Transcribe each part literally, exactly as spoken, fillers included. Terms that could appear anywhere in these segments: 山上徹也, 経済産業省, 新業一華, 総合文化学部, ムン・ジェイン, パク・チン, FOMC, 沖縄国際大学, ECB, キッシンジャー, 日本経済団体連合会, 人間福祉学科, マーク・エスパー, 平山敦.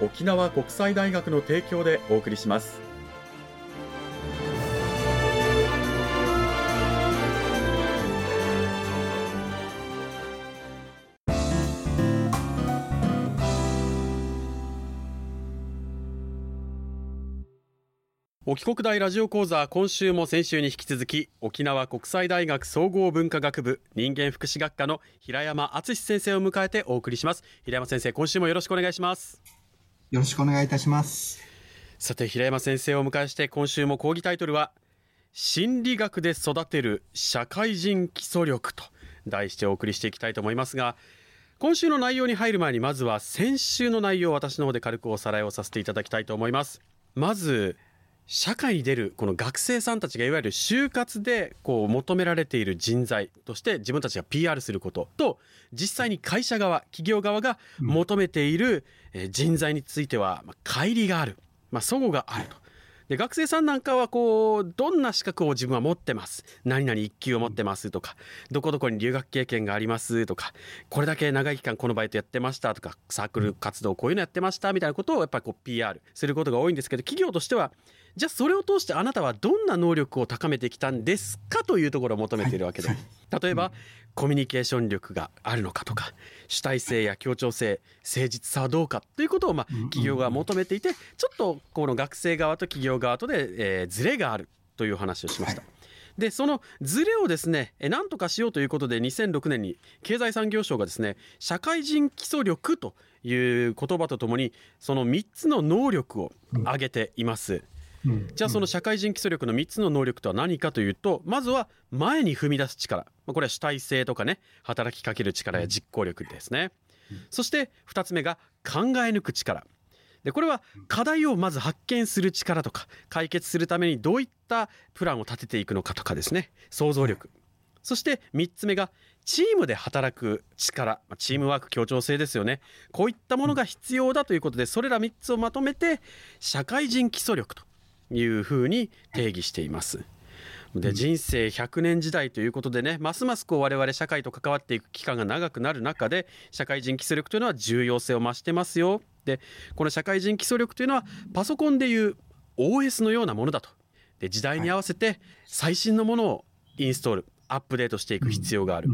沖縄国際大学の提供でお送りします。お帰国大ラジオ講座、今週も先週に引き続き沖縄国際大学総合文化学部人間福祉学科の平山敦先生を迎えてお送りします。平山先生、今週もよろしくお願いします。よろしくお願いいたします。さて、平山先生をお迎えして、今週も講義タイトルは心理学で育てる社会人基礎力と題してお送りしていきたいと思いますが、今週の内容に入る前にまずは先週の内容を私の方で軽くおさらいをさせていただきたいと思います。まず社会に出るこの学生さんたちがいわゆる就活でこう求められている人材として自分たちが ピーアール することと、実際に会社側企業側が求めている人材については乖離がある、まあ、齟齬があると。で、学生さんなんかはこうどんな資格を自分は持ってます、何々一級を持ってますとか、どこどこに留学経験がありますとか、これだけ長い期間このバイトやってましたとか、サークル活動こういうのやってましたみたいなことをやっぱりこう ピーアール することが多いんですけど、企業としてはじゃあそれを通してあなたはどんな能力を高めてきたんですかというところを求めているわけで、例えばコミュニケーション力があるのかとか、主体性や協調性、誠実さはどうかということをまあ企業側が求めていて、ちょっとこの学生側と企業側とでえズレがあるという話をしました。で、そのズレをですね何とかしようということでにせんろくねんに経済産業省がですね社会人基礎力という言葉とともにそのみっつの能力を挙げています。じゃあその社会人基礎力のみっつの能力とは何かというと、まずは前に踏み出す力、これは主体性とかね、働きかける力や実行力ですね。そしてふたつめが考え抜く力で、これは課題をまず発見する力とか、解決するためにどういったプランを立てていくのかとかですね、想像力。そしてみっつめがチームで働く力、チームワーク、協調性ですよね。こういったものが必要だということで、それらみっつをまとめて社会人基礎力というふうに定義しています。で、人生ひゃくねん時代ということでね、ますますこう我々社会と関わっていく期間が長くなる中で、社会人基礎力というのは重要性を増してますよ。で、この社会人基礎力というのはパソコンでいう オーエス のようなものだと。で、時代に合わせて最新のものをインストールアップデートしていく必要がある。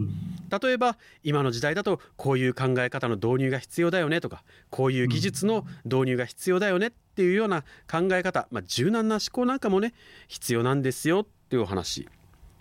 例えば今の時代だとこういう考え方の導入が必要だよねとか、こういう技術の導入が必要だよねっていうような考え方、まあ、柔軟な思考なんかもね必要なんですよっていうお話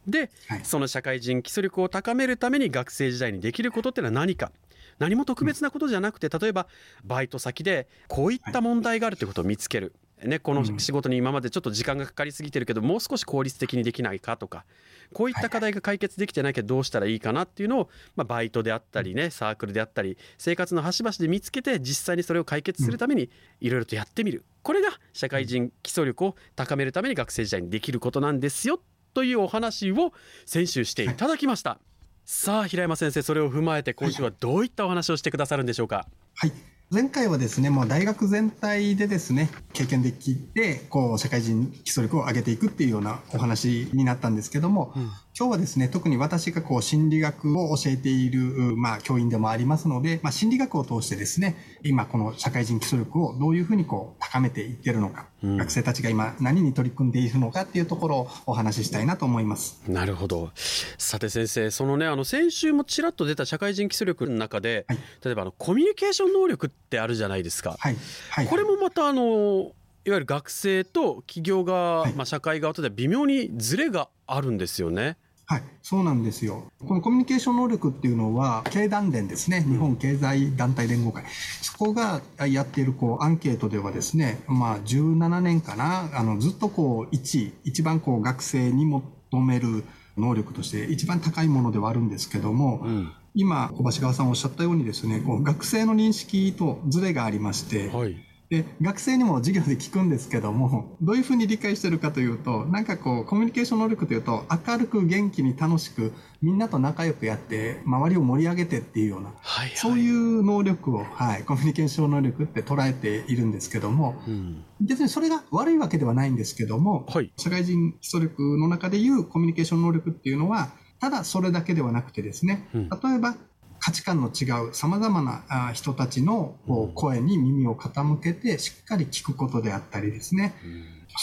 で、その社会人基礎力を高めるために学生時代にできることってのは何か、何も特別なことじゃなくて、例えばバイト先でこういった問題があるということを見つける、ね、この仕事に今までちょっと時間がかかりすぎてるけどもう少し効率的にできないかとか、こういった課題が解決できてないけどどうしたらいいかなっていうのを、まあ、バイトであったりね、サークルであったり生活の端々で見つけて、実際にそれを解決するためにいろいろとやってみる、これが社会人基礎力を高めるために学生時代にできることなんですよというお話を先週していただきました。さあ、平山先生、それを踏まえて今週はどういったお話をしてくださるんでしょうか。はい、前回はですね、もう大学全体でですね、経験できて、こう、社会人基礎力を上げていくっていうようなお話になったんですけども、うん、今日はですね、特に私がこう、心理学を教えている、まあ、教員でもありますので、まあ、心理学を通してですね、今、この社会人基礎力をどういうふうにこう、高めていってるのか、うん、学生たちが今、何に取り組んでいるのかっていうところをお話ししたいなと思います。なるほど。さて先生、そのね、あの、先週もちらっと出た社会人基礎力の中で、はい、例えば、あの、コミュニケーション能力ってあるじゃないですか、はいはい、これもまたあのいわゆる学生と企業側、はい、まあ、社会側とでは微妙にズレがあるんですよね。はい、そうなんですよ。このコミュニケーション能力っていうのは経団連ですね、日本経済団体連合会、そこがやっているこうアンケートではですね、まあ、じゅうななねんかな、あのずっとこういちい一番こう学生に求める能力として一番高いものではあるんですけども、うん、今小橋川さんおっしゃったようにですね、こう学生の認識とズレがありまして、はい、で学生にも授業で聞くんですけども、どういうふうに理解してるかというと、なんかこうコミュニケーション能力というと明るく元気に楽しくみんなと仲良くやって周りを盛り上げてっていうような、はいはい、そういう能力を、はい、コミュニケーション能力って捉えているんですけども、うん、別にそれが悪いわけではないんですけども、はい、社会人基礎力の中でいうコミュニケーション能力っていうのはただそれだけではなくてですね、うん、例えば価値観の違うさまざまな人たちの声に耳を傾けてしっかり聞くことであったりですね、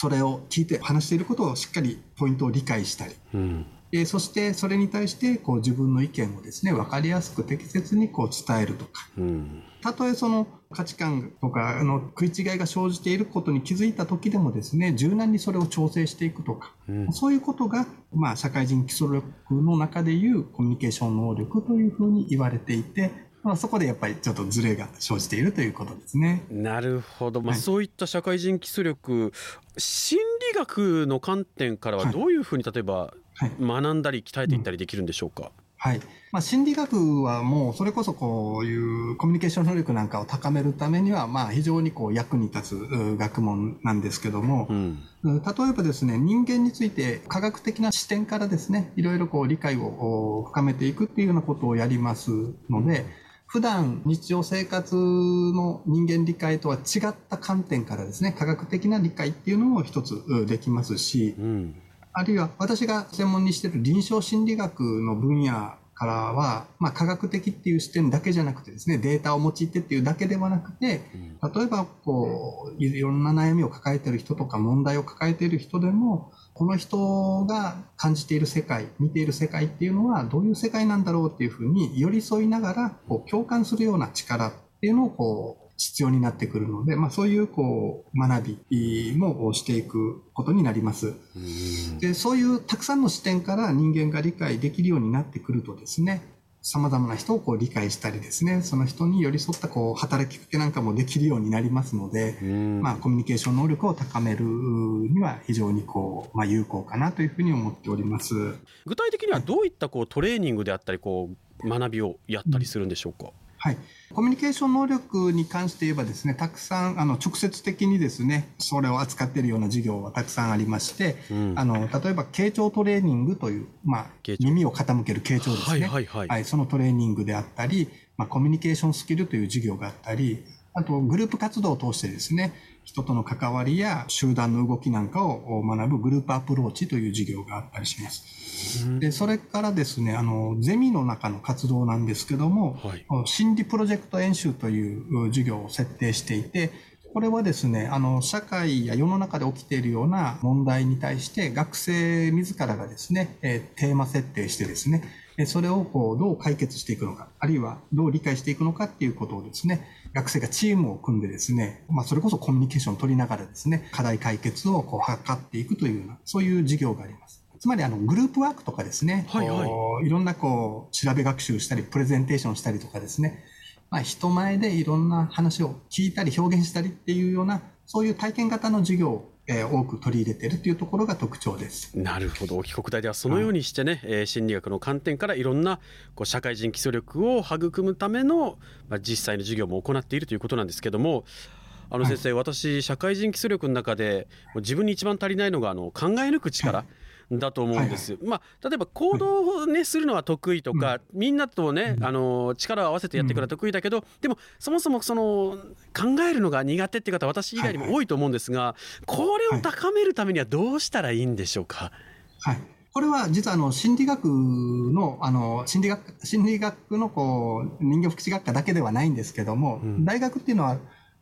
それを聞いて話していることをしっかりポイントを理解したり、うん、でそしてそれに対してこう自分の意見をですね分かりやすく適切にこう伝えるとか、うん、たとえその価値観とかの食い違いが生じていることに気づいた時でもですね柔軟にそれを調整していくとか、うん、そういうことが、まあ、社会人基礎力の中でいうコミュニケーション能力というふうに言われていて、まあ、そこでやっぱりちょっとズレが生じているということですね。なるほど、まあはい、そういった社会人基礎力、心理学の観点からはどういうふうに例えば学んだり鍛えていったりできるんでしょうか。はいうんはいまあ、心理学はもうそれこそこういうコミュニケーション能力なんかを高めるためにはまあ非常にこう役に立つ学問なんですけども、うん、例えばですね人間について科学的な視点からですねいろいろこう理解を深めていくっていうようなことをやりますので、普段日常生活の人間理解とは違った観点からですね科学的な理解っていうのも一つできますし、うんあるいは私が専門にしている臨床心理学の分野からは、まあ、科学的っていう視点だけじゃなくてですね、データを用いてっていうだけではなくて、例えばこういろんな悩みを抱えている人とか問題を抱えている人でも、この人が感じている世界、見ている世界っていうのはどういう世界なんだろうっていうふうに寄り添いながらこう共感するような力っていうのをこう必要になってくるので、まあ、そういうこう学びもしていくことになります。で、そういうたくさんの視点から人間が理解できるようになってくるとですね、さまざまな人をこう理解したりですね、その人に寄り添ったこう働きかけなんかもできるようになりますので、まあ、コミュニケーション能力を高めるには非常にこう、まあ、有効かなというふうに思っております。具体的にはどういったこうトレーニングであったりこう学びをやったりするんでしょうか。はい、コミュニケーション能力に関して言えばですね、たくさんあの直接的にですねそれを扱っているような授業はたくさんありまして、うん、あの例えば傾聴トレーニングという、まあ、耳を傾ける傾聴ですね、はいはいはいはい、そのトレーニングであったり、まあ、コミュニケーションスキルという授業があったり、あとグループ活動を通してですね人との関わりや集団の動きなんかを学ぶグループアプローチという授業があったりします、うん、でそれからですねあのゼミの中の活動なんですけども、はい、心理プロジェクト演習という授業を設定していて、これはですねあの社会や世の中で起きているような問題に対して学生自らがですね、えー、テーマ設定してですねそれをこうどう解決していくのか、あるいはどう理解していくのかっていうことをですね学生がチームを組んでですね、まあ、それこそコミュニケーションを取りながらですね課題解決をこう図っていくというようなそういう授業があります。つまりあのグループワークとかですね、はいはい、いろんなこう調べ学習したりプレゼンテーションしたりとかですね、まあ、人前でいろんな話を聞いたり表現したりっていうようなそういう体験型の授業を多く取り入れているというところが特徴です。なるほど、帰国大ではそのようにしてね、はい、心理学の観点からいろんなこう社会人基礎力を育むための、まあ、実際の授業も行っているということなんですけども、あの先生、はい、私社会人基礎力の中で自分に一番足りないのがあの考え抜く力、はいだと思うんです、はいはいまあ、例えば行動を、ね、するのは得意とか、うん、みんなと、ねうん、あの力を合わせてやっていくのは得意だけど、うん、でもそもそもその考えるのが苦手っていう方私以外にも多いと思うんですが、はいはい、これを高めるためにはどうしたらいいんでしょうか。はい、これは実はあの心理学の、あの心理学、心理学のこう人形福祉学科だけではないんですけども、うん、大学っていうのは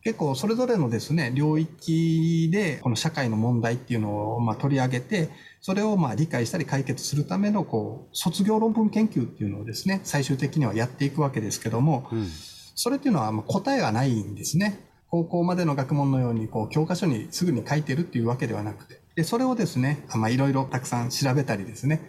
結構それぞれのですね領域でこの社会の問題っていうのをまあ取り上げて、それをまあ理解したり解決するためのこう卒業論文研究っていうのをですね最終的にはやっていくわけですけども、うん、それっていうのはまあ答えはないんですね。高校までの学問のようにこう教科書にすぐに書いてるっていうわけではなくて、でそれをですね、まあいろいろたくさん調べたりですね、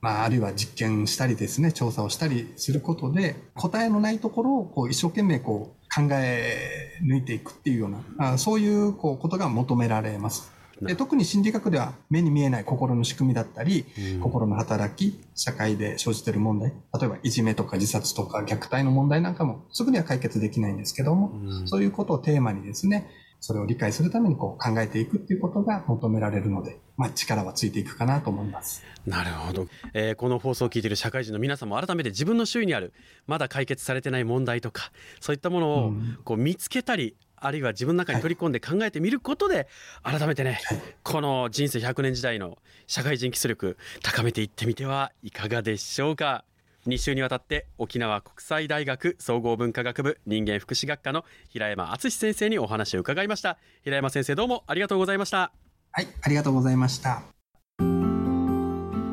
まああるいは実験したりですね、調査をしたりすることで、答えのないところをこう一生懸命こう考え抜いていくっていうような、まあ、そういうこうことが求められます。で特に心理学では目に見えない心の仕組みだったり、うん、心の働き、社会で生じている問題、例えばいじめとか自殺とか虐待の問題なんかもすぐには解決できないんですけども、うん、そういうことをテーマにですね、それを理解するためにこう考えていくっていうことが求められるので、まあ、力はついていくかなと思います。なるほど、えー、この放送を聞いている社会人の皆さんも改めて自分の周囲にあるまだ解決されてない問題とかそういったものをこう見つけたり、うんあるいは自分の中に取り込んで考えてみることで、はい、改めてね、はい、この人生ひゃくねん時代の社会人基礎力高めていってみてはいかがでしょうか。に週にわたって沖縄国際大学総合文化学部人間福祉学科の平山敦先生にお話を伺いました。平山先生、どうもありがとうございました。はい、ありがとうございました。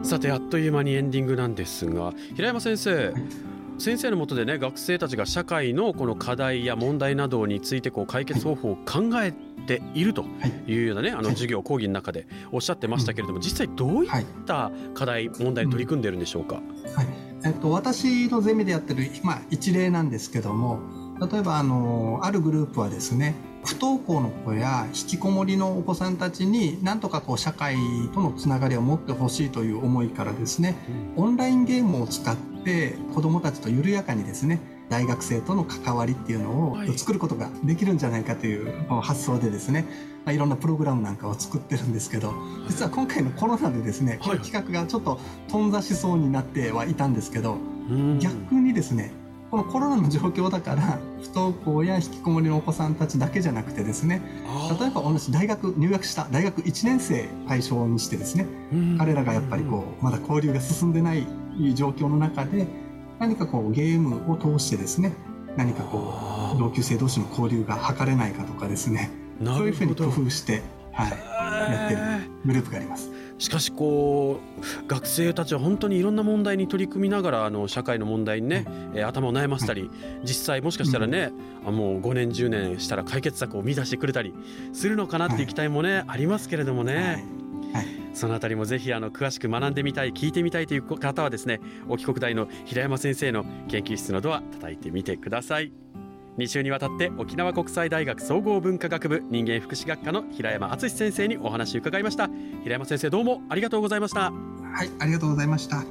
さて、あっという間にエンディングなんですが、平山先生、はい、先生の下でね、学生たちが社会のこの課題や問題などについてこう解決方法を考えているというようなね、あの授業講義の中でおっしゃってましたけれども、実際どういった課題問題に取り組んでいるんでしょうか。はい、えっと、私のゼミでやってる、まあ、一例なんですけども、例えばあのあるグループはですね、不登校の子や引きこもりのお子さんたちに何とかこう社会とのつながりを持ってほしいという思いからですね、オンラインゲームを使って子どもたちと緩やかにですね、大学生との関わりっていうのを作ることができるんじゃないかという発想でですね、まあ、いろんなプログラムなんかを作ってるんですけど、実は今回のコロナでですね、この企画がちょっと頓挫しそうになってはいたんですけど、逆にですね、このコロナの状況だから不登校や引きこもりのお子さんたちだけじゃなくてですね、例えば同じ大学入学した大学いちねん生対象にしてですね、彼らがやっぱりこうまだ交流が進んでない状況の中で、何かこうゲームを通してですね、何かこう同級生同士の交流が図れないかとかですね、そういうふうに工夫して、はい、やってるグループがあります。しかしこう学生たちは本当にいろんな問題に取り組みながら、あの社会の問題にね、うん、えー、頭を悩ませたり、うん、実際もしかしたらね、うん、もうごねんじゅうねんしたら解決策を見出してくれたりするのかなっていう期待もね、はい、ありますけれどもね、はいはい、そのあたりもぜひあの詳しく学んでみたい、聞いてみたいという方はですね、沖国大の平山先生の研究室のドア叩いてみてください。に週にわたって沖縄国際大学総合文化学部人間福祉学科の平山敦先生にお話を伺いました。平山先生、どうもありがとうございました。はい、ありがとうございました。